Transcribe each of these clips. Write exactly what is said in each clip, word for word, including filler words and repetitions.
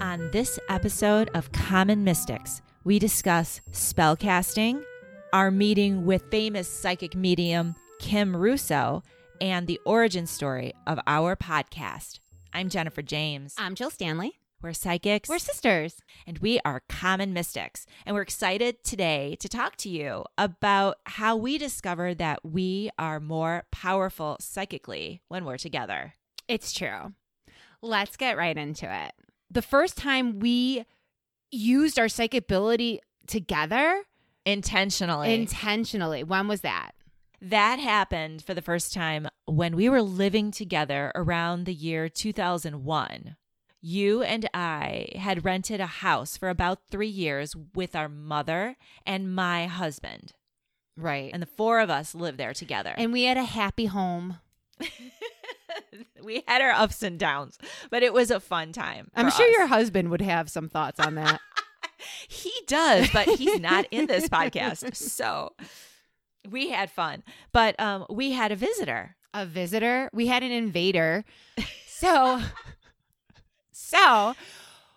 On this episode of Common Mystics, we discuss spellcasting, our meeting with famous psychic medium Kim Russo, and the origin story of our podcast. I'm Jennifer James. I'm Jill Stanley. We're psychics. We're sisters. And we are Common Mystics. And we're excited today to talk to you about how we discover that we are more powerful psychically when we're together. It's true. Let's get right into it. The first time we used our psychic ability together. Intentionally. Intentionally. When was that? That happened for the first time when we were living together around the year two thousand one. You and I had rented a house for about three years with our mother and my husband. Right. And the four of us lived there together. And we had a happy home. We had our ups and downs, but it was a fun time. I'm sure us. Your husband would have some thoughts on that. He does, but he's not in this podcast. So we had fun, but um, we had a visitor. A visitor? We had an invader. So, so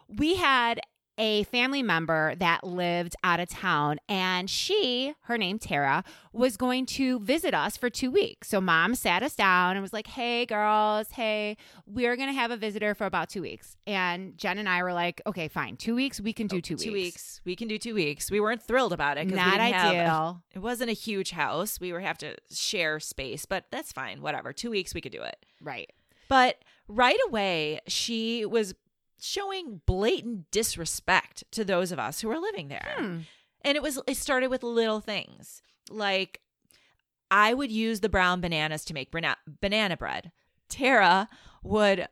we had a family member that lived out of town, and she, her name Tara, was going to visit us for two weeks. So mom sat us down and was like, hey, girls, hey, we're going to have a visitor for about two weeks. And Jen and I were like, okay, fine, two weeks, we can do two oh, two weeks. Two weeks, we can do two weeks. We weren't thrilled about it. Not ideal. A, it wasn't a huge house. We would have to share space, but that's fine, whatever. Two weeks, we could do it. Right. But right away, she was showing blatant disrespect to those of us who were living there. Hmm. And it was it started with little things. Like, I would use the brown bananas to make bana- banana bread. Tara would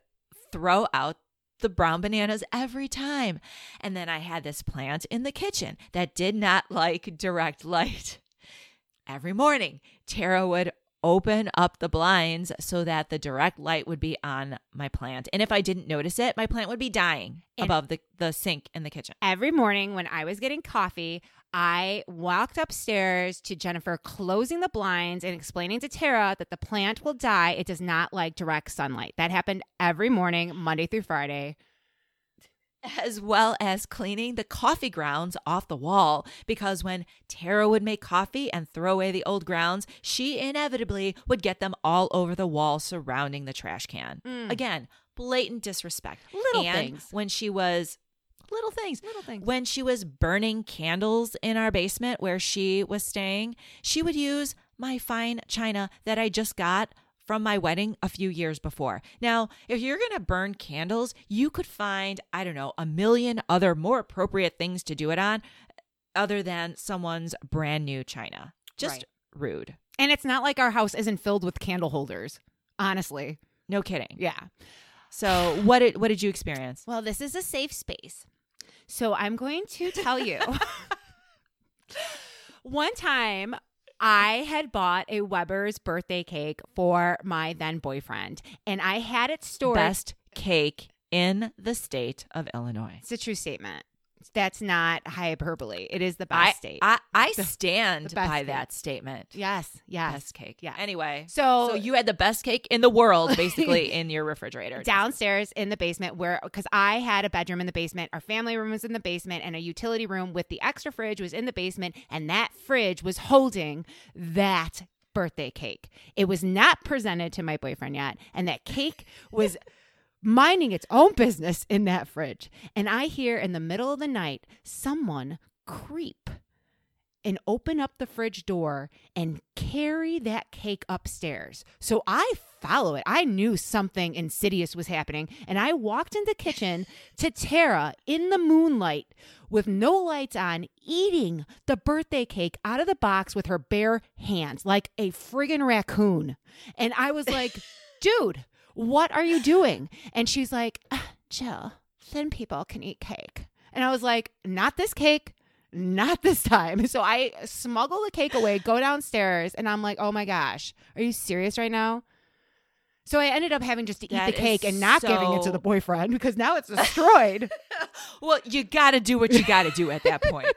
throw out the brown bananas every time. And then I had this plant in the kitchen that did not like direct light. Every morning, Tara would open up the blinds so that the direct light would be on my plant. And if I didn't notice it, my plant would be dying and above the, the sink in the kitchen. Every morning when I was getting coffee, I walked upstairs to Jennifer closing the blinds and explaining to Tara that the plant will die. It does not like direct sunlight. That happened every morning, Monday through Friday. As well as cleaning the coffee grounds off the wall, because when Tara would make coffee and throw away the old grounds, she inevitably would get them all over the wall surrounding the trash can. Mm. Again, blatant disrespect. Little and things. When she was little things. Little things. When she was burning candles in our basement where she was staying, she would use my fine china that I just got from my wedding a few years before. Now, if you're going to burn candles, you could find, I don't know, a million other more appropriate things to do it on other than someone's brand new china. Just right. Rude. And it's not like our house isn't filled with candle holders, honestly. No kidding. Yeah. So what did, what did you experience? Well, this is a safe space. So I'm going to tell you. One time, I had bought a Weber's birthday cake for my then boyfriend, and I had it stored. Best cake in the state of Illinois. It's a true statement. That's not hyperbole. It is the best I, state. I, I the, stand the by state. That statement. Yes, yes. Best cake. Yeah. Anyway, so, so you had the best cake in the world, basically, in your refrigerator. Downstairs in the basement where, because I had a bedroom in the basement, our family room was in the basement, and a utility room with the extra fridge was in the basement, and that fridge was holding that birthday cake. It was not presented to my boyfriend yet, and that cake was minding its own business in that fridge. And I hear in the middle of the night, someone creep and open up the fridge door and carry that cake upstairs. So I follow it. I knew something insidious was happening. And I walked in the kitchen to Tara in the moonlight with no lights on, eating the birthday cake out of the box with her bare hands like a friggin' raccoon. And I was like, dude, what are you doing? And she's like, Jill, thin people can eat cake. And I was like, not this cake, not this time. So I smuggle the cake away, go downstairs, and I'm like, oh my gosh, are you serious right now? So I ended up having just to that eat the cake and not so... giving it to the boyfriend because now it's destroyed. Well, you got to do what you got to do at that point.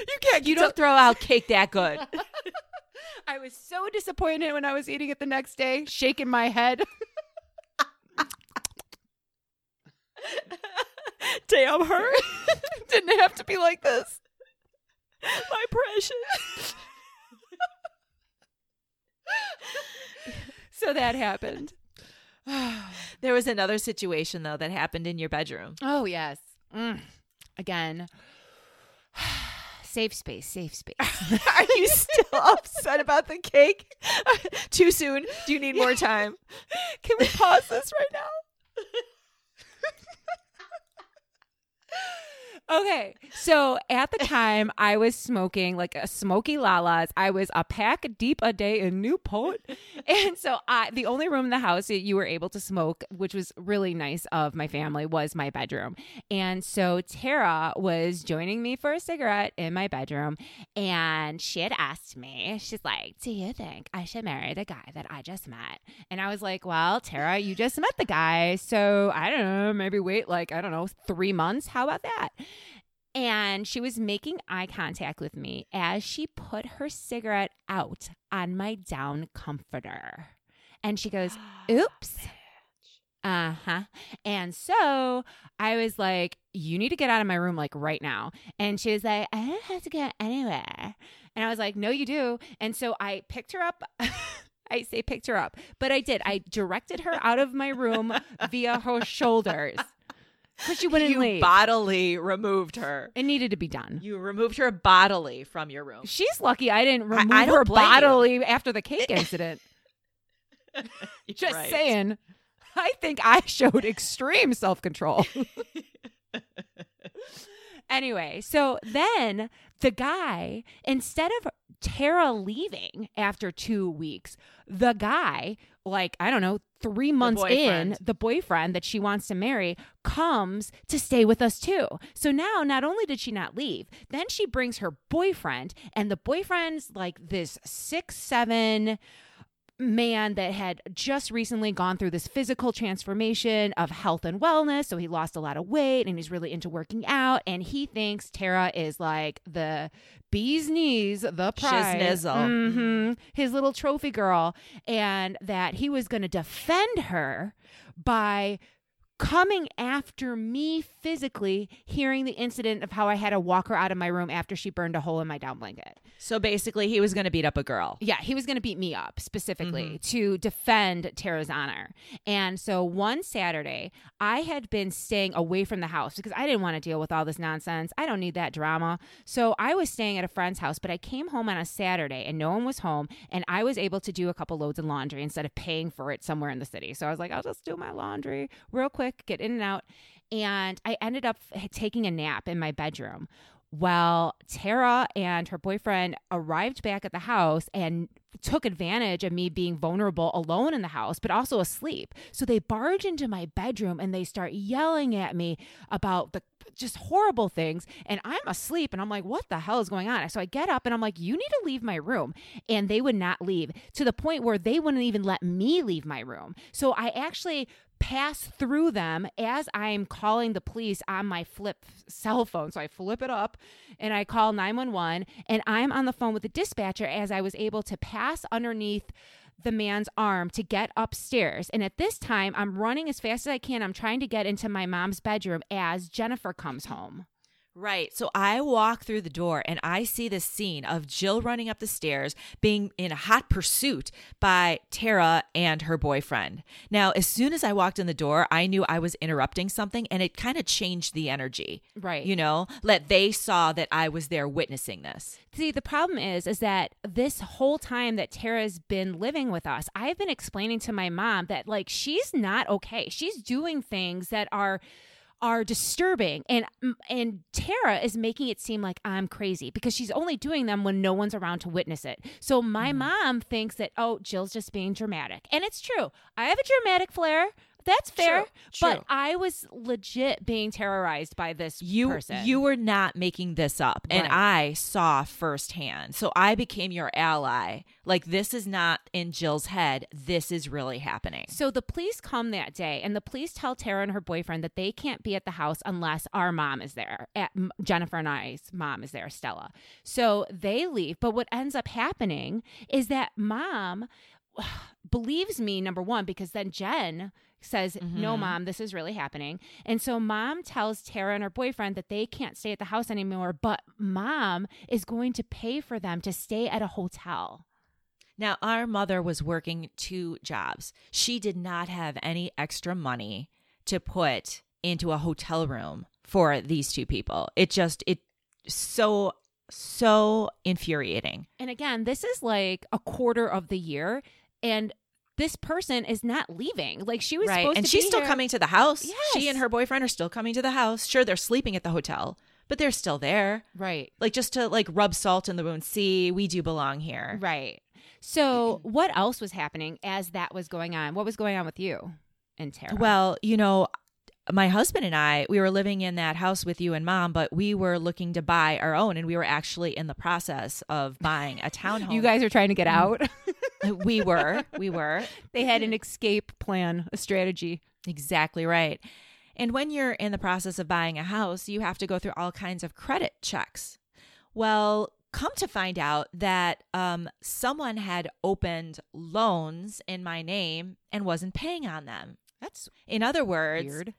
You can't, you don't throw out cake that good. I was so disappointed when I was eating it the next day, shaking my head. damn her. Didn't have to be like this. My precious. So that happened. There was another situation, though, that happened in your bedroom. Oh, yes. Mm. Again. Safe space, safe space. Are you still upset about the cake? Too soon? Do you need more time? Can we pause this right now? Okay, so at the time, I was smoking like a Smoky Lala's. I was a pack deep a day in Newport. And so I, the only room in the house that you were able to smoke, which was really nice of my family, was my bedroom. And so Tara was joining me for a cigarette in my bedroom. And she had asked me, she's like, do you think I should marry the guy that I just met? And I was like, well, Tara, you just met the guy. So I don't know, maybe wait like, I don't know, three months. How about that? And she was making eye contact with me as she put her cigarette out on my down comforter. And she goes, oops. Uh-huh. And so I was like, you need to get out of my room like right now. And she was like, I don't have to go anywhere. And I was like, no, you do. And so I picked her up. I say picked her up, but I did. I directed her out of my room via her shoulders. Because she wouldn't you leave. You bodily removed her. It needed to be done. You removed her bodily from your room. She's lucky I didn't remove I, I her bodily you. After the cake incident. Just right. saying. I think I showed extreme self-control. Anyway, so then the guy, instead of Tara leaving after two weeks, the guy, like, I don't know, three months in, the boyfriend that she wants to marry comes to stay with us too. So now not only did she not leave, then she brings her boyfriend, and the boyfriend's like this six, seven man that had just recently gone through this physical transformation of health and wellness. So he lost a lot of weight and he's really into working out. And he thinks Tara is like the bee's knees, the prize. Shiznizzle. Mm-hmm. His little trophy girl. And that he was going to defend her by coming after me physically, hearing the incident of how I had to walk her out of my room after she burned a hole in my down blanket. So basically he was going to beat up a girl. Yeah, he was going to beat me up specifically mm-hmm. to defend Tara's honor. And so one Saturday I had been staying away from the house because I didn't want to deal with all this nonsense. I don't need that drama. So I was staying at a friend's house, but I came home on a Saturday and no one was home, and I was able to do a couple loads of laundry instead of paying for it somewhere in the city. So I was like, I'll just do my laundry real quick, get in and out. And I ended up taking a nap in my bedroom. Well, Tara and her boyfriend arrived back at the house and took advantage of me being vulnerable alone in the house, but also asleep. So they barge into my bedroom and they start yelling at me about the just horrible things. And I'm asleep and I'm like, what the hell is going on? So I get up and I'm like, you need to leave my room. And they would not leave, to the point where they wouldn't even let me leave my room. So I actually pass through them as I'm calling the police on my flip cell phone. So I flip it up and I call nine one one, and I'm on the phone with the dispatcher as I was able to pass underneath the man's arm to get upstairs. And at this time, I'm running as fast as I can. I'm trying to get into my mom's bedroom as Jennifer comes home. Right. So I walk through the door and I see this scene of Jill running up the stairs, being in a hot pursuit by Tara and her boyfriend. Now, as soon as I walked in the door, I knew I was interrupting something, and it kind of changed the energy. Right. You know, that they saw that I was there witnessing this. See, the problem is, is that this whole time that Tara's been living with us, I've been explaining to my mom that, like, she's not okay. She's doing things that are... are disturbing, and and Tara is making it seem like I'm crazy because she's only doing them when no one's around to witness it. So my mm-hmm. mom thinks that, oh, Jill's just being dramatic, and it's true. I have a dramatic flair. That's fair. True, true. But I was legit being terrorized by this you, person. You were not making this up. Right. And I saw firsthand. So I became your ally. Like, this is not in Jill's head. This is really happening. So the police come that day, and the police tell Tara and her boyfriend that they can't be at the house unless our mom is there. At Jennifer and I's mom is there, Stella. So they leave. But what ends up happening is that mom believes me, number one, because then Jen says, mm-hmm. no, Mom, this is really happening. And so Mom tells Tara and her boyfriend that they can't stay at the house anymore, but Mom is going to pay for them to stay at a hotel. Now, our mother was working two jobs. She did not have any extra money to put into a hotel room for these two people. It just, it so, so infuriating. And again, this is like a quarter of the year, and this person is not leaving. Like, she was right. supposed and to be and she's still here. Coming to the house. Yes. She and her boyfriend are still coming to the house. Sure, they're sleeping at the hotel, but they're still there. Right. Like, just to, like, rub salt in the wound. See, we do belong here. Right. So what else was happening as that was going on? What was going on with you and Tara? Well, you know, my husband and I, we were living in that house with you and Mom, but we were looking to buy our own, and we were actually in the process of buying a townhome. You guys are trying to get out? We were. We were. They had an escape plan, a strategy. Exactly right. And when you're in the process of buying a house, you have to go through all kinds of credit checks. Well, come to find out that um, someone had opened loans in my name and wasn't paying on them. That's in other words, weird.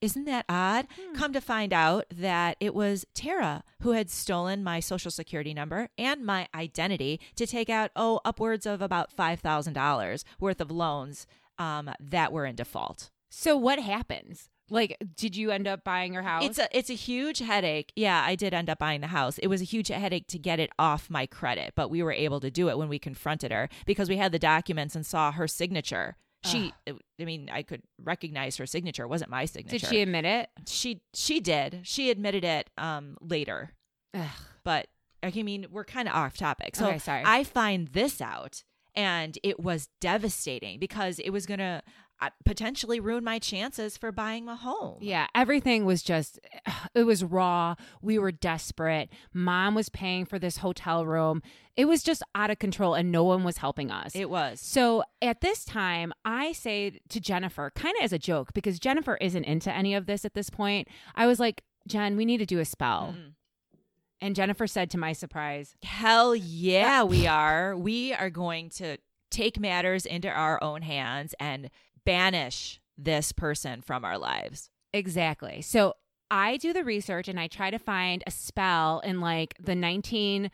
Isn't that odd? Hmm. Come to find out that it was Tara who had stolen my social security number and my identity to take out, oh, upwards of about five thousand dollars worth of loans um, that were in default. So what happens? Like, did you end up buying your house? It's a it's a huge headache. Yeah, I did end up buying the house. It was a huge headache to get it off my credit, but we were able to do it when we confronted her because we had the documents and saw her signature. She, Ugh. I mean, I could recognize her signature. It wasn't my signature. Did she admit it? She she did. She admitted it um, later. Ugh. But I mean, we're kind of off topic. So okay, sorry. I find this out, and it was devastating because it was gonna. I potentially ruin my chances for buying a home. Yeah, everything was just, it was raw. We were desperate. Mom was paying for this hotel room. It was just out of control, and no one was helping us. It was. So at this time, I say to Jennifer, kind of as a joke, because Jennifer isn't into any of this at this point. I was like, Jen, we need to do a spell. Mm-hmm. And Jennifer said, to my surprise, hell yeah, we are. We are going to take matters into our own hands and banish this person from our lives. Exactly. So I do the research and I try to find a spell in like the nineteen,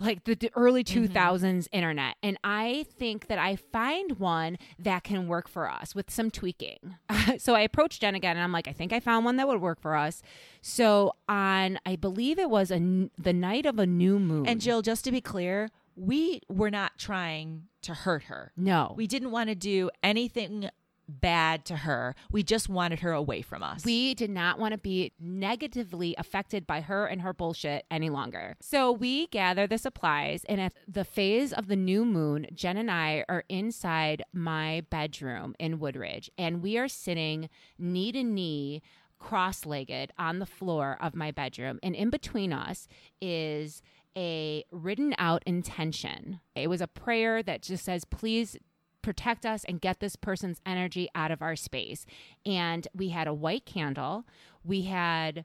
like the, the early two thousands mm-hmm. internet. And I think that I find one that can work for us with some tweaking. So I approached Jen again and I'm like, I think I found one that would work for us. So on, I believe it was a, the night of a new moon. And Jill, just to be clear, we were not trying to hurt her. No. We didn't want to do anything bad to her. We just wanted her away from us. We did not want to be negatively affected by her and her bullshit any longer. So we gather the supplies, and at the phase of the new moon, Jen and I are inside my bedroom in Woodridge, and we are sitting knee to knee, cross-legged on the floor of my bedroom, and in between us is a written out intention. It was a prayer that just says, please protect us and get this person's energy out of our space. And we had a white candle. We had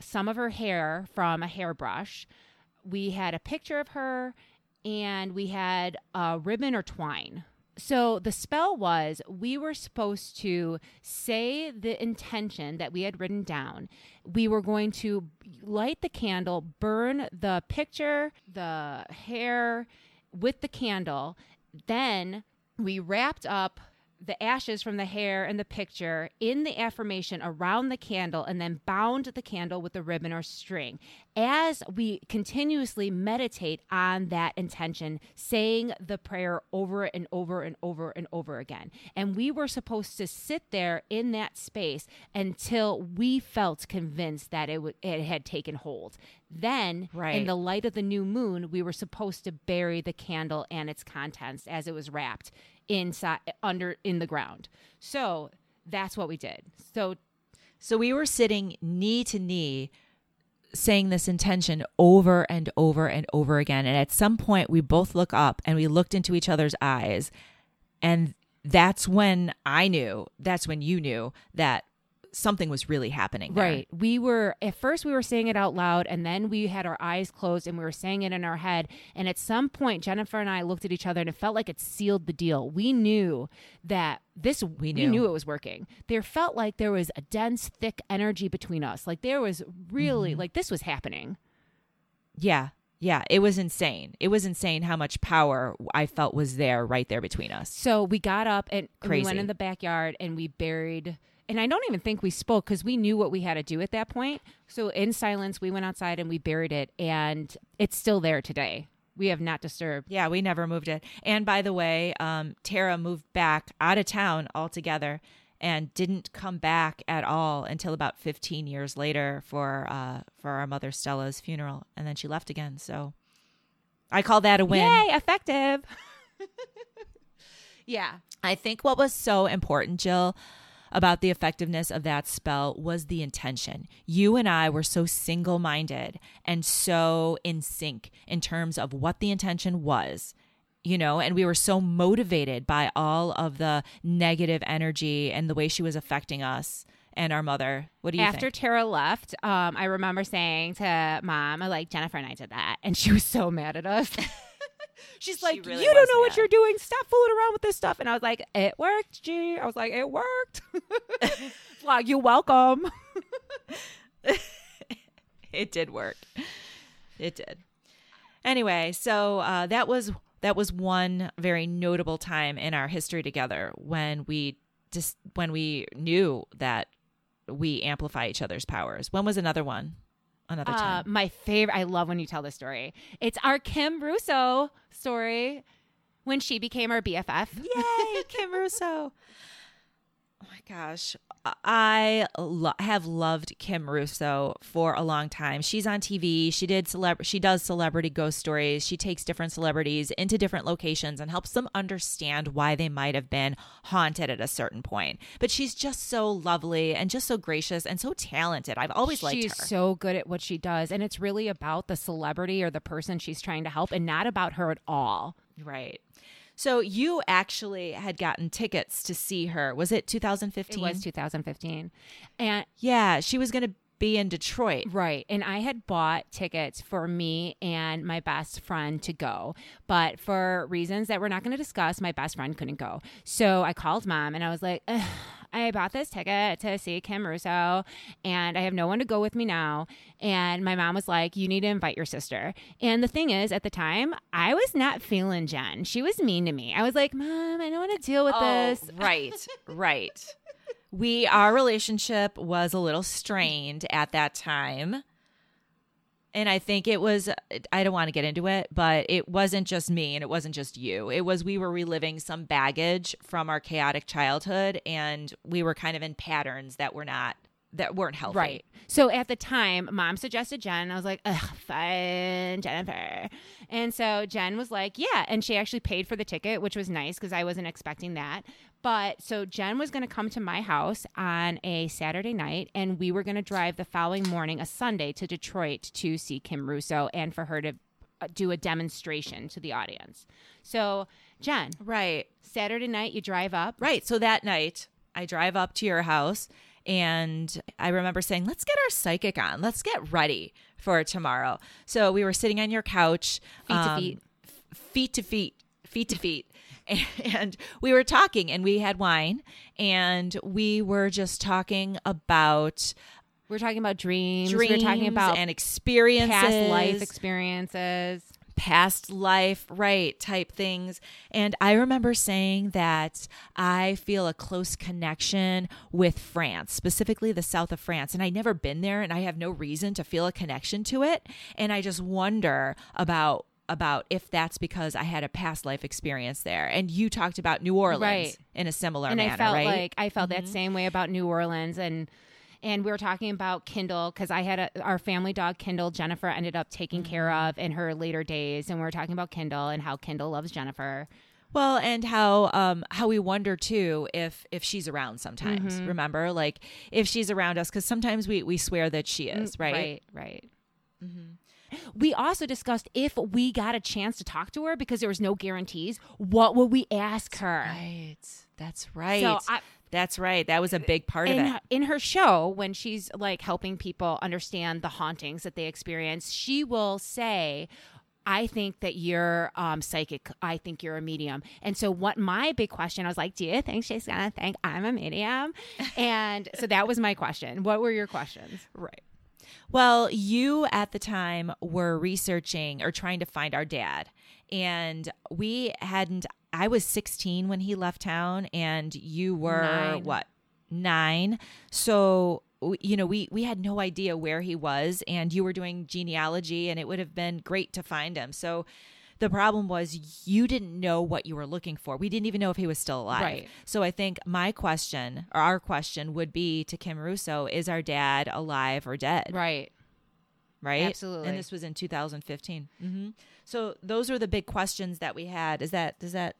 some of her hair from a hairbrush. We had a picture of her, and we had a ribbon or twine. So the spell was, we were supposed to say the intention that we had written down. We were going to light the candle, burn the picture, the hair with the candle. Then we wrapped up the ashes from the hair and the picture in the affirmation around the candle, and then bound the candle with a ribbon or string. As we continuously meditate on that intention, saying the prayer over and over and over and over again. And we were supposed to sit there in that space until we felt convinced that it, w- it had taken hold. Then, right. in the light of the new moon, we were supposed to bury the candle and its contents as it was wrapped inside under in the ground. So that's what we did. So so we were sitting knee to knee saying this intention over and over and over again, and at some point we both look up and we looked into each other's eyes, and that's when I knew, that's when you knew that something was really happening there. Right. We were, at first we were saying it out loud, and then we had our eyes closed and we were saying it in our head. And at some point, Jennifer and I looked at each other and it felt like it sealed the deal. We knew that this, we knew, we knew it was working. There felt like there was a dense, thick energy between us. Like there was really, mm-hmm. like this was happening. Yeah. Yeah, it was insane. It was insane how much power I felt was there, right there between us. So we got up and Crazy. we went in the backyard and we buried, and I don't even think we spoke because we knew what we had to do at that point. So in silence, we went outside and we buried it, and it's still there today. We have not disturbed. Yeah, we never moved it. And by the way, um, Tara moved back out of town altogether and didn't come back at all until about fifteen years later for uh, for our mother Stella's funeral. And then she left again. So I call that a win. Yay, effective. Yeah. I think what was so important, Jill, about the effectiveness of that spell was the intention. You and I were so single-minded and so in sync in terms of what the intention was. You know, and we were so motivated by all of the negative energy and the way she was affecting us and our mother. What do you After think? After Tara left, um, I remember saying to Mom, I like, Jennifer and I did that. And she was so mad at us. She's like, she really you don't know mad. What you're doing. Stop fooling around with this stuff. And I was like, it worked, G. I was like, it worked. Like, you're welcome. It did work. It did. Anyway, so uh, that was... That was one very notable time in our history together when we just dis- when we knew that we amplify each other's powers. When was another one? Another uh, time. My favorite. I love when you tell this story. It's our Kim Russo story when she became our B F F. Yay, Kim Russo. Oh my gosh. I lo- have loved Kim Russo for a long time. She's on T V. She did celeb- She does Celebrity Ghost Stories. She takes different celebrities into different locations and helps them understand why they might have been haunted at a certain point. But she's just so lovely and just so gracious and so talented. I've always liked her. She's so good at what she does. And it's really about the celebrity or the person she's trying to help and not about her at all. Right. So you actually had gotten tickets to see her. Was it two thousand fifteen? It was two thousand fifteen. And yeah, she was going to be in Detroit. Right. And I had bought tickets for me and my best friend to go. But for reasons that we're not going to discuss, my best friend couldn't go. So I called Mom and I was like, ugh, I bought this ticket to see Kim Russo and I have no one to go with me now. And my mom was like, you need to invite your sister. And the thing is, at the time, I was not feeling Jen. She was mean to me. I was like, Mom, I don't want to deal with oh, this. Right, right. We, our relationship was a little strained at that time. And I think it was, I don't want to get into it, but it wasn't just me and it wasn't just you. It was we were reliving some baggage from our chaotic childhood and we were kind of in patterns that were not, that weren't healthy. Right. So at the time, Mom suggested Jen. And I was like, ugh, fine, Jennifer. And so Jen was like, yeah. And she actually paid for the ticket, which was nice because I wasn't expecting that. But so Jen was going to come to my house on a Saturday night, and we were going to drive the following morning, a Sunday, to Detroit to see Kim Russo and for her to do a demonstration to the audience. So Jen, right? Saturday night, you drive up, right? So that night, I drive up to your house, and I remember saying, "Let's get our psychic on. Let's get ready for tomorrow." So we were sitting on your couch, feet um, to feet, f- feet to feet, feet to feet. And we were talking and we had wine and we were just talking about we we're talking about dreams, dreams we we're talking about and experiences, past life experiences, past life, right, type things. And I remember saying that I feel a close connection with France, specifically the south of France. And I'd never been there and I have no reason to feel a connection to it. And I just wonder about about if that's because I had a past life experience there. And you talked about New Orleans right. in a similar and manner, I felt right? Like, I felt mm-hmm. that same way about New Orleans. And and we were talking about Kindle because I had a, our family dog, Kindle, Jennifer ended up taking mm-hmm. care of in her later days. And we were talking about Kindle and how Kindle loves Jennifer. Well, and how um, how we wonder, too, if if she's around sometimes, mm-hmm. remember? Like, if she's around us, because sometimes we, we swear that she is, right? Right, right. Mm-hmm. We also discussed if we got a chance to talk to her because there was no guarantees, what would we ask her? Right. That's right. So I, That's right. That was a big part in, of it. In her show, when she's like helping people understand the hauntings that they experience, she will say, I think that you're um, psychic. I think you're a medium. And so what my big question, I was like, do you think she's going to think I'm a medium? And so that was my question. What were your questions? Right. Well, you at the time were researching or trying to find our dad. And we hadn't, I was sixteen when he left town and you were Nine. what? Nine. So, you know, we, we had no idea where he was and you were doing genealogy and it would have been great to find him. So the problem was you didn't know what you were looking for. We didn't even know if he was still alive. Right. So I think my question or our question would be to Kim Russo, is our dad alive or dead? Right. Right? Absolutely. And this was in two thousand fifteen. Mm-hmm. So those are the big questions that we had. Is that, does that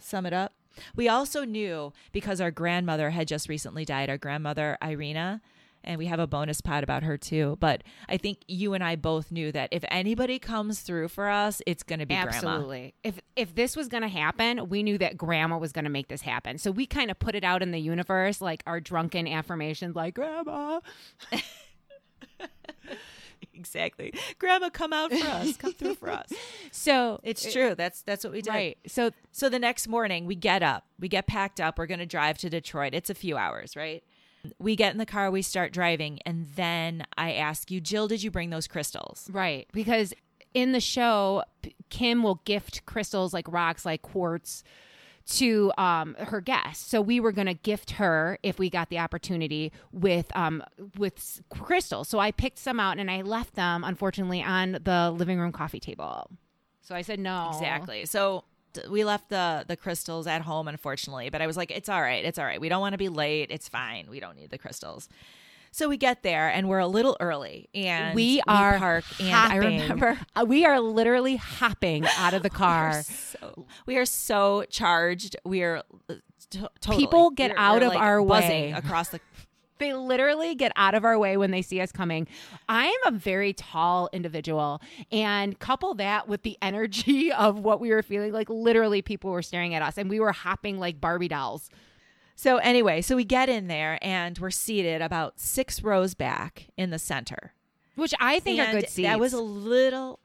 sum it up? We also knew because our grandmother had just recently died, our grandmother, Irina, and we have a bonus pod about her too. But I think you and I both knew that if anybody comes through for us, it's going to be Absolutely. Grandma. Absolutely. If if this was going to happen, we knew that Grandma was going to make this happen. So we kind of put it out in the universe, like our drunken affirmations, like, Grandma. Exactly. Grandma, come out for us. Come through for us. So it's true. That's that's what we did. Right. So so the next morning we get up, we get packed up. We're going to drive to Detroit. It's a few hours, right? We get in the car, we start driving. And then I ask you, Jill, did you bring those crystals? Right. Because in the show, Kim will gift crystals like rocks, like quartz, to um, her guests. So we were going to gift her, if we got the opportunity, with um, with crystals. So I picked some out and I left them, unfortunately, on the living room coffee table. So I said no. Exactly. So we left the, the crystals at home, unfortunately. But I was like, it's all right. It's all right. We don't want to be late. It's fine. We don't need the crystals. So we get there and we're a little early and we are we park hopping. And I remember we are literally hopping out of the car. we, are so, we are so charged. We are t- totally. People get we're, out we're of like our way across the They literally get out of our way when they see us coming. I am a very tall individual, and couple that with the energy of what we were feeling, like literally people were staring at us and we were hopping like Barbie dolls. So anyway, so we get in there and we're seated about six rows back in the center. Which I think and are good seats. That was a little,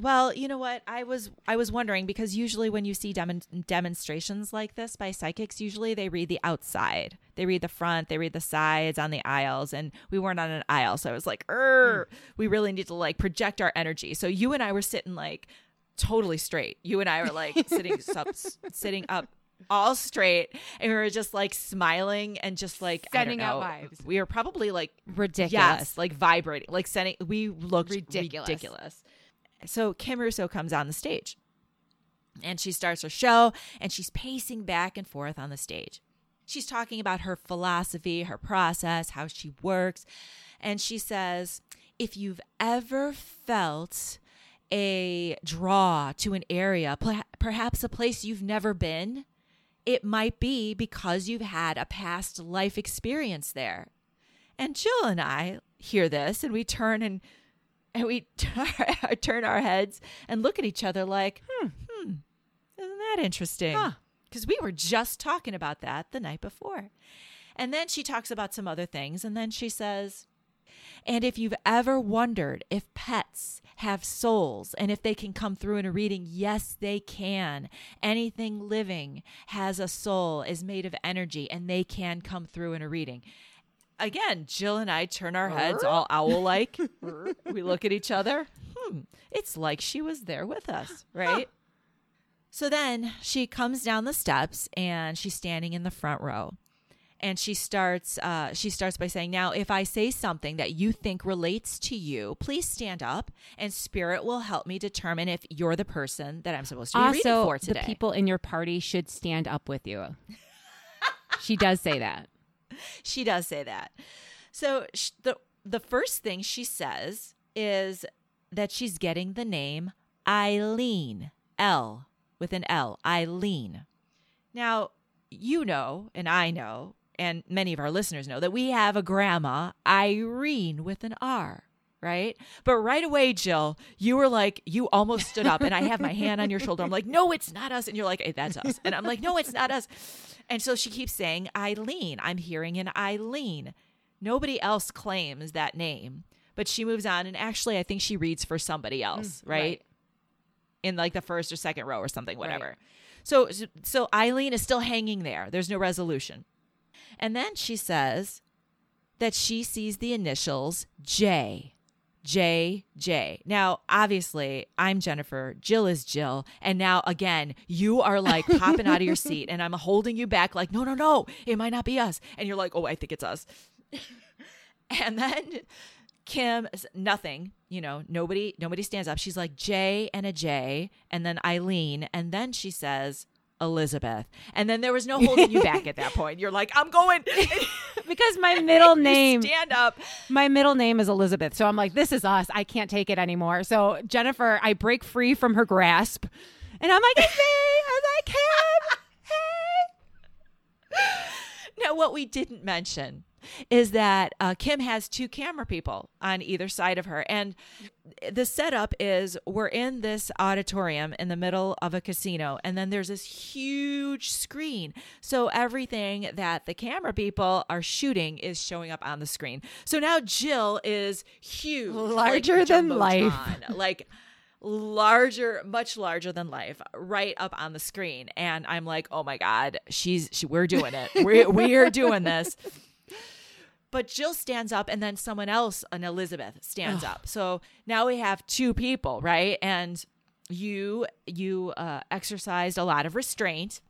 well, you know what? I was I was wondering because usually when you see dem- demonstrations like this by psychics, usually they read the outside. They read the front, they read the sides on the aisles, and we weren't on an aisle. So I was like, mm. we really need to like project our energy. So you and I were sitting like totally straight. You and I were like sitting up, sitting up. all straight, and we were just like smiling and just like sending out vibes. We were probably like ridiculous, yes, like vibrating, like sending. We looked ridiculous. ridiculous. So Kim Russo comes on the stage, and she starts her show, and she's pacing back and forth on the stage. She's talking about her philosophy, her process, how she works, and she says, "If you've ever felt a draw to an area, perhaps a place you've never been." It might be because you've had a past life experience there. And Jill and I hear this and we turn and and we t- turn our heads and look at each other like, hmm, hmm isn't that interesting? Because huh. we were just talking about that the night before. And then she talks about some other things. And then she says, and if you've ever wondered if pets have souls and if they can come through in a reading, yes, they can. Anything living has a soul, is made of energy, and they can come through in a reading. Again, Jill and I turn our heads all owl-like. We look at each other. Hmm, it's like she was there with us, right? Huh. So then she comes down the steps and she's standing in the front row. And she starts uh, she starts by saying, now, if I say something that you think relates to you, please stand up and spirit will help me determine if you're the person that I'm supposed to be also, reading for today. Also, the people in your party should stand up with you. She does say that. She does say that. So sh- the, the first thing she says is that she's getting the name Eileen, L with an L, Eileen. Now, you know, and I know, and many of our listeners know that we have a grandma, Irene, with an R. right? But right away, Jill, you were like, you almost stood up, and I have my hand on your shoulder. I'm like, no, it's not us. And you're like, hey, that's us. And I'm like, no, it's not us. And so she keeps saying, Eileen. I'm hearing an Eileen. Nobody else claims that name, but she moves on. And actually, I think she reads for somebody else, mm, right? right? In like the first or second row or something, whatever. Right. So, so Eileen is still hanging there. There's no resolution. And then she says that she sees the initials J, J, J. Now, obviously, I'm Jennifer. Jill is Jill. And now, again, you are like popping out of your seat, and I'm holding you back like, no, no, no, it might not be us. And you're like, oh, I think it's us. And then Kim, nothing, you know, nobody, nobody stands up. She's like J and a J, and then Eileen. And then she says Elizabeth. And then there was no holding you back at that point. You're like, I'm going. Because my middle name. Stand up. My middle name is Elizabeth. So I'm like, this is us. I can't take it anymore. So Jennifer, I break free from her grasp. And I'm like, it's me. I'm like, Kim. Hey. Now, what we didn't mention is that uh, Kim has two camera people on either side of her. And the setup is we're in this auditorium in the middle of a casino, and then there's this huge screen. So everything that the camera people are shooting is showing up on the screen. So now Jill is huge. Larger like than life. Like larger, much larger than life, right up on the screen. And I'm like, oh my God, she's, she, we're doing it. We're, we're doing this. But Jill stands up, and then someone else, an Elizabeth, stands Ugh. up. So now we have two people, right? And you you uh, exercised a lot of restraint,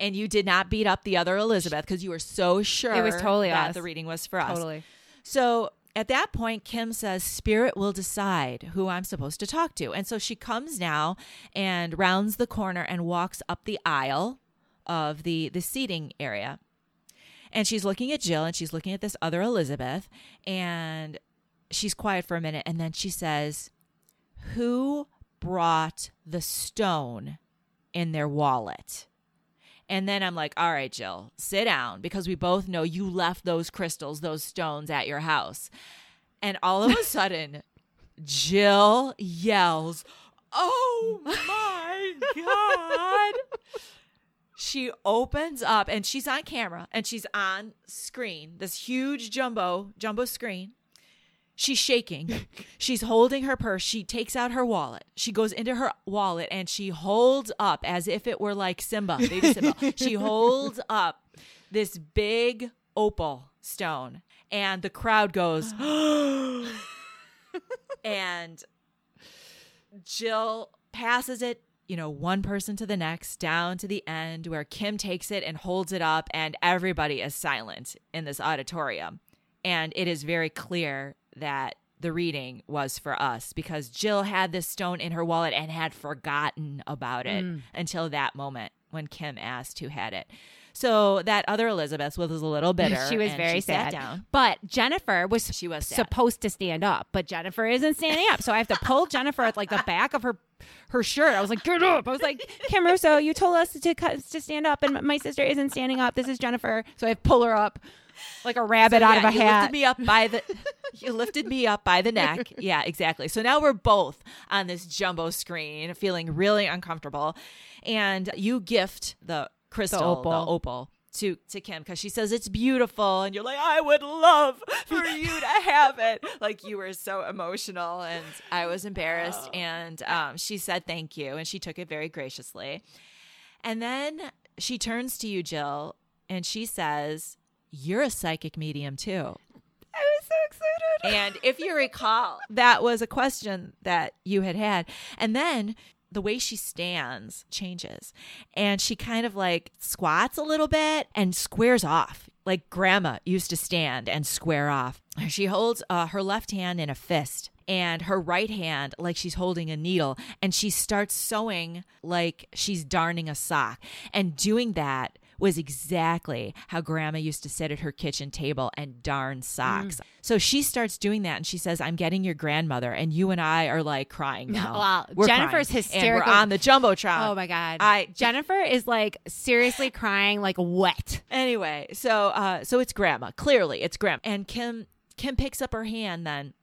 and you did not beat up the other Elizabeth because you were so sure it was totally that us. The reading was for us. Totally. So at that point, Kim says, "Spirit will decide who I'm supposed to talk to." And so she comes now and rounds the corner and walks up the aisle of the the seating area. And she's looking at Jill, and she's looking at this other Elizabeth, and she's quiet for a minute. And then she says, who brought the stone in their wallet? And then I'm like, all right, Jill, sit down, because we both know you left those crystals, those stones at your house. And all of a sudden, Jill yells, oh my God. She opens up, and she's on camera, and she's on screen, this huge jumbo, jumbo screen. She's shaking. She's holding her purse. She takes out her wallet. She goes into her wallet, and she holds up as if it were like Simba, baby Simba. She holds up this big opal stone, and the crowd goes, and Jill passes it, you know, one person to the next, down to the end where Kim takes it and holds it up, and everybody is silent in this auditorium. And it is very clear that the reading was for us, because Jill had this stone in her wallet and had forgotten about it mm. until that moment when Kim asked who had it. So that other Elizabeth was a little bitter. She was and very she sad. Sat down. But Jennifer was, she was supposed to stand up, but Jennifer isn't standing up. So I have to pull Jennifer at like the back of her her shirt. I was like, get up. I was like, Kim Russo, you told us to to stand up, and my sister isn't standing up. This is Jennifer. So I pull her up like a rabbit so, out yeah, of a you hat. Lifted me up by the, you lifted me up by the neck. Yeah, exactly. So now we're both on this jumbo screen feeling really uncomfortable. And you gift the crystal, the opal. the opal, to to Kim, because she says it's beautiful, and you're like, I would love for you to have it. Like, you were so emotional, and I was embarrassed. Oh. And um, she said thank you, and she took it very graciously. And then she turns to you, Jill, and she says, you're a psychic medium too. I was so excited. And if you recall, that was a question that you had had. And then the way she stands changes, and she kind of like squats a little bit and squares off like grandma used to stand and square off. She holds uh, her left hand in a fist and her right hand like she's holding a needle, and she starts sewing like she's darning a sock. And doing that was exactly how grandma used to sit at her kitchen table and darn socks. Mm. So she starts doing that, and she says, I'm getting your grandmother. And you and I are like crying now. Wow. We're Jennifer's crying. Hysterical. And we're on the Jumbotron. Oh my God. I Jennifer is like seriously crying like wet. Anyway, so uh, so it's grandma. Clearly it's grandma. And Kim Kim picks up her hand then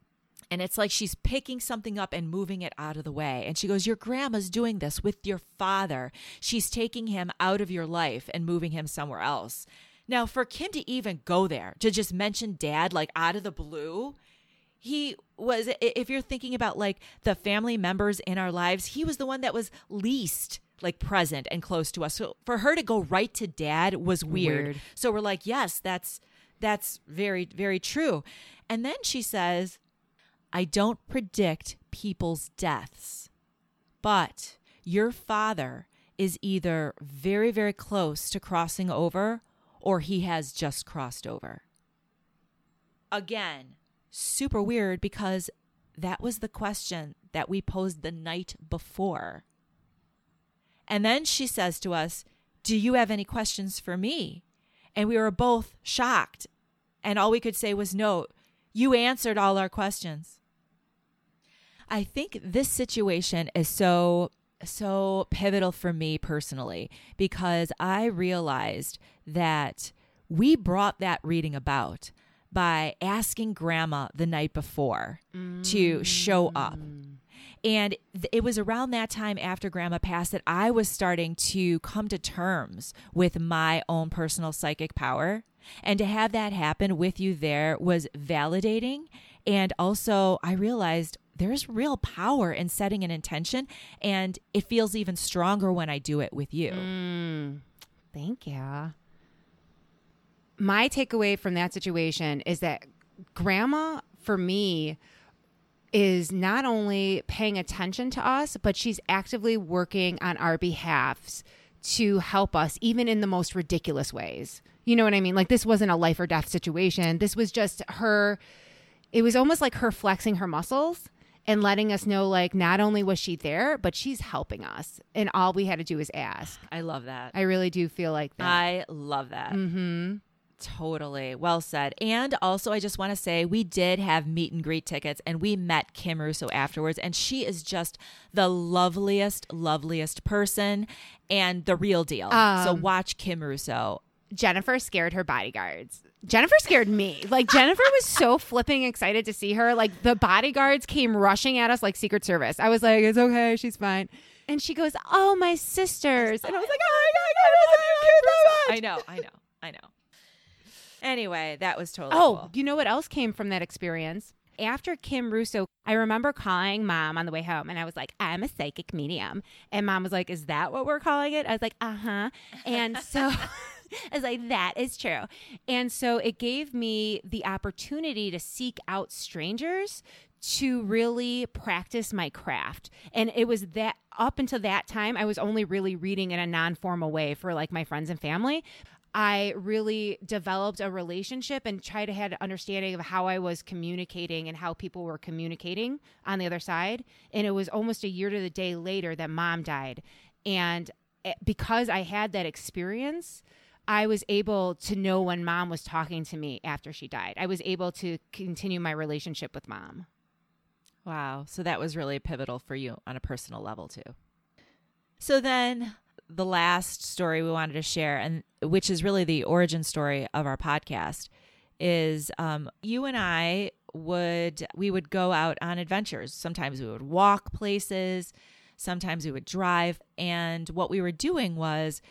And it's like she's picking something up and moving it out of the way. And she goes, your grandma's doing this with your father. She's taking him out of your life and moving him somewhere else. Now, for Kim to even go there, to just mention dad, like out of the blue, he was, if you're thinking about like the family members in our lives, he was the one that was least like present and close to us. So for her to go right to dad was weird. weird. So we're like, yes, that's that's very, very true. And then she says, I don't predict people's deaths, but your father is either very, very close to crossing over or he has just crossed over. Again, super weird, because that was the question that we posed the night before. And then she says to us, do you have any questions for me? And we were both shocked. And all we could say was, no, you answered all our questions. I think this situation is so, so pivotal for me personally, because I realized that we brought that reading about by asking grandma the night before mm. to show up. And it was around that time after grandma passed that I was starting to come to terms with my own personal psychic power. And to have that happen with you there was validating. And also I realized there's real power in setting an intention, and it feels even stronger when I do it with you. Mm, thank you. My takeaway from that situation is that grandma, for me, is not only paying attention to us, but she's actively working on our behalves to help us, even in the most ridiculous ways. You know what I mean? Like, this wasn't a life or death situation. This was just her. It was almost like her flexing her muscles and letting us know, like, not only was she there, but she's helping us. And all we had to do is ask. I love that. I really do feel like that. I love that. Mm-hmm. Totally. Well said. And also, I just want to say we did have meet and greet tickets, and we met Kim Russo afterwards, and she is just the loveliest, loveliest person and the real deal. Um, so watch Kim Russo. Jennifer scared her bodyguards. Jennifer scared me. Like, Jennifer was so flipping excited to see her. Like, the bodyguards came rushing at us like Secret Service. I was like, it's okay. She's fine. And she goes, oh, my sisters. And I was like, oh, my God, I love you so much. I know, I know, I know. Anyway, that was totally Oh, cool. You know what else came from that experience? After Kim Russo, I remember calling mom on the way home, and I was like, I'm a psychic medium. And mom was like, is that what we're calling it? I was like, uh-huh. And so I was like, that is true. And so it gave me the opportunity to seek out strangers to really practice my craft. And it was that up until that time, I was only really reading in a non-formal way for like my friends and family. I really developed a relationship and tried to have an understanding of how I was communicating and how people were communicating on the other side. And it was almost a year to the day later that mom died. And because I had that experience, I was able to know when mom was talking to me after she died. I was able to continue my relationship with mom. Wow. So that was really pivotal for you on a personal level too. So then the last story we wanted to share, and which is really the origin story of our podcast, is um, you and I would we would go out on adventures. Sometimes we would walk places, sometimes we would drive, and what we were doing was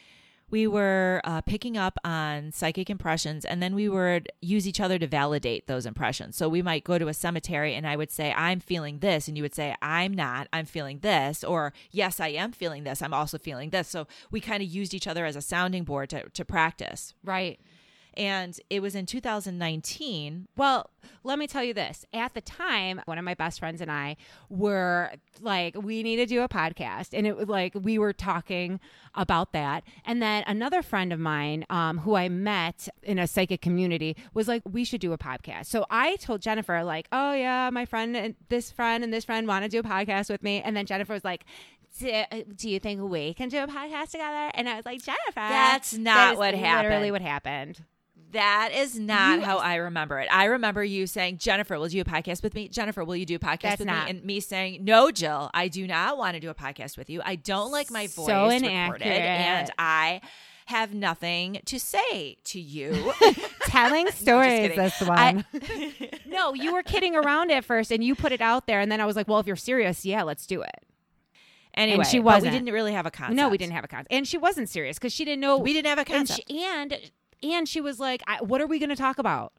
we were uh, picking up on psychic impressions, and then we would use each other to validate those impressions. So we might go to a cemetery, and I would say, I'm feeling this, and you would say, I'm not, I'm feeling this, or yes, I am feeling this, I'm also feeling this. So we kind of used each other as a sounding board to, to practice. Right. And it was in two thousand nineteen. Well, let me tell you this. At the time, one of my best friends and I were like, we need to do a podcast. And it was like, we were talking about that. And then another friend of mine um, who I met in a psychic community was like, we should do a podcast. So I told Jennifer like, oh yeah, my friend and this friend and this friend want to do a podcast with me. And then Jennifer was like, Do, do you think we can do a podcast together? And I was like, Jennifer, that's not that what happened. Literally what happened. That is not you how I remember it. I remember you saying, Jennifer, will you do a podcast with me? Jennifer, will you do a podcast That's with not. me? And me saying, no, Jill, I do not want to do a podcast with you. I don't like my voice so recorded. And I have nothing to say to you. Telling stories, that's the one. I, no, you were kidding around at first and you put it out there. And then I was like, well, if you're serious, yeah, let's do it. Anyway, and she wasn't. But we didn't really have a concept. No, we didn't have a concept. And she wasn't serious because she didn't know. We didn't have a concept. And she, and, and she was like, I, what are we going to talk about?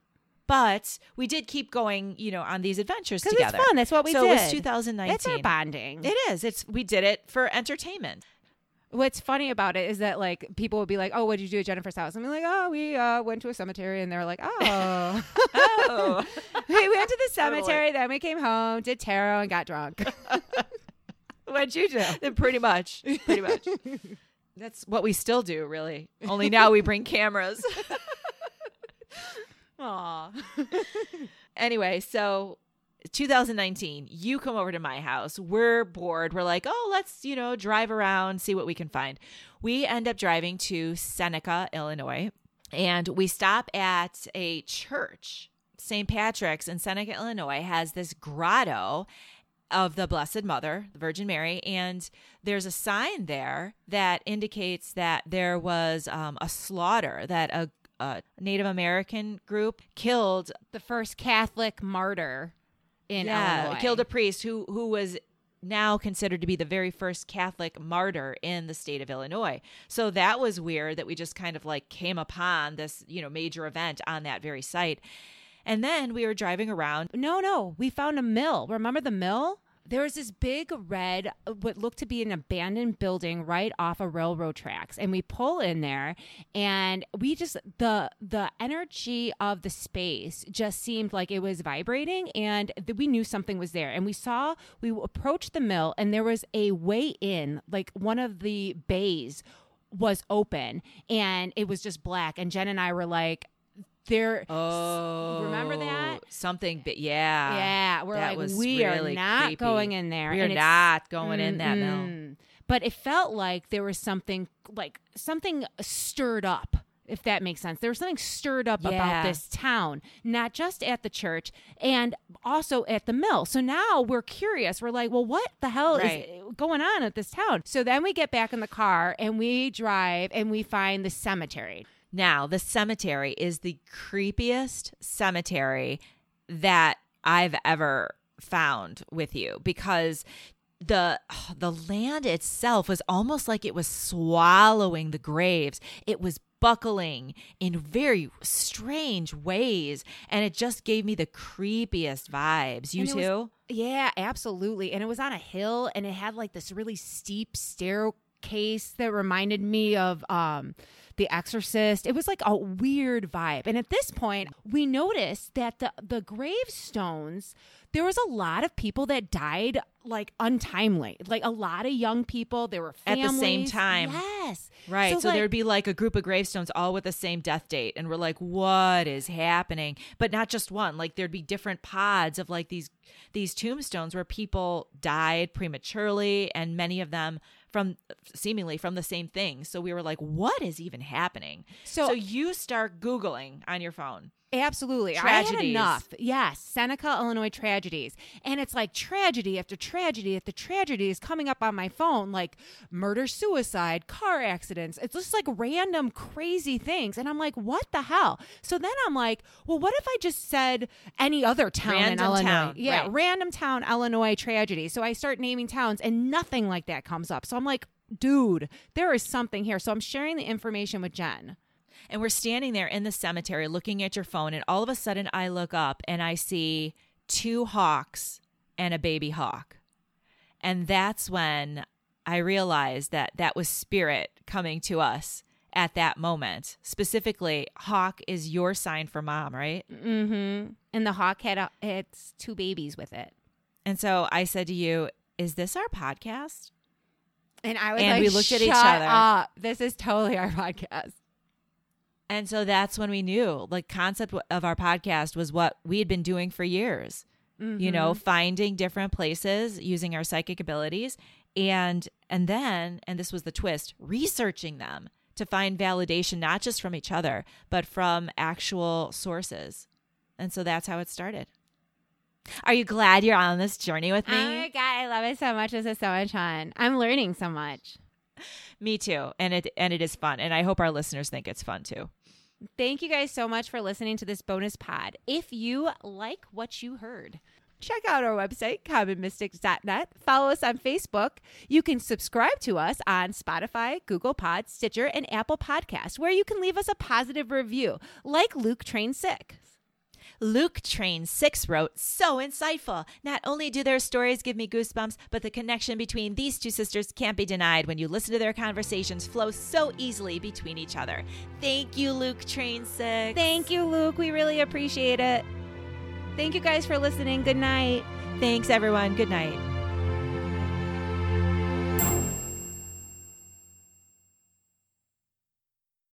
But we did keep going, you know, on these adventures together. Because it's fun. That's what we so did. So it was two thousand nineteen. It's our bonding. It is. It's we did it for entertainment. What's funny about it is that, like, people would be like, oh, what did you do at Jennifer's house? And I'm like, oh, we uh, went to a cemetery. And they were like, oh. oh. We went to the cemetery. Totally. Then we came home, did tarot, and got drunk. What'd you do? Then pretty much. Pretty much. That's what we still do, really. Only now we bring cameras. Aw. Anyway, so two thousand nineteen, you come over to my house. We're bored. We're like, oh, let's, you know, drive around, see what we can find. We end up driving to Seneca, Illinois, and we stop at a church. Saint Patrick's in Seneca, Illinois has this grotto of the Blessed Mother, the Virgin Mary, and there's a sign there that indicates that there was um, a slaughter, that a Uh, Native American group killed the first Catholic martyr in yeah, Illinois. Killed a priest who who was now considered to be the very first Catholic martyr in the state of Illinois. So that was weird that we just kind of like came upon this, you know, major event on that very site. And then we were driving around. No, no, we found a mill. Remember the mill? There was this big red, what looked to be an abandoned building right off of railroad tracks. And we pull in there and we just, the the energy of the space just seemed like it was vibrating and th- we knew something was there. And we saw, we approached the mill and there was a way in, like one of the bays was open and it was just black. And Jen and I were like, There, oh, remember that something, but yeah, yeah, we're like, we really are not creepy. Going in there, we are and not going mm, in that mill. Mm. But it felt like there was something, like something stirred up, if that makes sense. There was something stirred up yeah. about this town, not just at the church and also at the mill. So now we're curious. We're like, well, what the hell right. is going on at this town? So then we get back in the car and we drive and we find the cemetery. Now, the cemetery is the creepiest cemetery that I've ever found with you because the the land itself was almost like it was swallowing the graves. It was buckling in very strange ways, and it just gave me the creepiest vibes. You too? Yeah, absolutely. And it was on a hill, and it had like this really steep staircase that reminded me of um The Exorcist. It was like a weird vibe. And at this point, we noticed that the, the gravestones, there was a lot of people that died like untimely, like a lot of young people. There were families. At the same time. Yes. Right. So, so like, there'd be like a group of gravestones all with the same death date. And we're like, what is happening? But not just one. Like there'd be different pods of like these these tombstones where people died prematurely and many of them from seemingly from the same thing. So we were like, what is even happening? So, so you start Googling on your phone. Absolutely. Tragedies. I had enough. Yes. Seneca, Illinois tragedies. And it's like tragedy after tragedy after tragedy is coming up on my phone, like murder, suicide, car accidents. It's just like random crazy things. And I'm like, what the hell? So then I'm like, well, what if I just said any other town random in Illinois? Town, yeah. Right. Random town, Illinois tragedy. So I start naming towns and nothing like that comes up. So I'm like, dude, there is something here. So I'm sharing the information with Jen. And we're standing there in the cemetery looking at your phone. And all of a sudden I look up and I see two hawks and a baby hawk. And that's when I realized that that was spirit coming to us at that moment. Specifically, hawk is your sign for mom, right? Mm-hmm. And the hawk had a, it's two babies with it. And so I said to you, is this our podcast? And I was and like, we looked at each other. Up. This is totally our podcast. And so that's when we knew the concept of our podcast was what we had been doing for years, mm-hmm. you know, finding different places using our psychic abilities. And and then, and this was the twist, researching them to find validation, not just from each other, but from actual sources. And so that's how it started. Are you glad you're on this journey with me? Oh, my God. I love it so much. This is so much fun. I'm learning so much. Me too. And it and it is fun. And I hope our listeners think it's fun too. Thank you guys so much for listening to this bonus pod. If you like what you heard, check out our website, common mystics dot net. Follow us on Facebook. You can subscribe to us on Spotify, Google Pod, Stitcher, and Apple Podcasts, where you can leave us a positive review, like Luke Train Six. Luke Train Six wrote, so insightful. Not only do their stories give me goosebumps, but the connection between these two sisters can't be denied when you listen to their conversations flow so easily between each other. Thank you, Luke Train Six. Thank you, Luke. We really appreciate it. Thank you guys for listening. Good night. Thanks, everyone. Good night.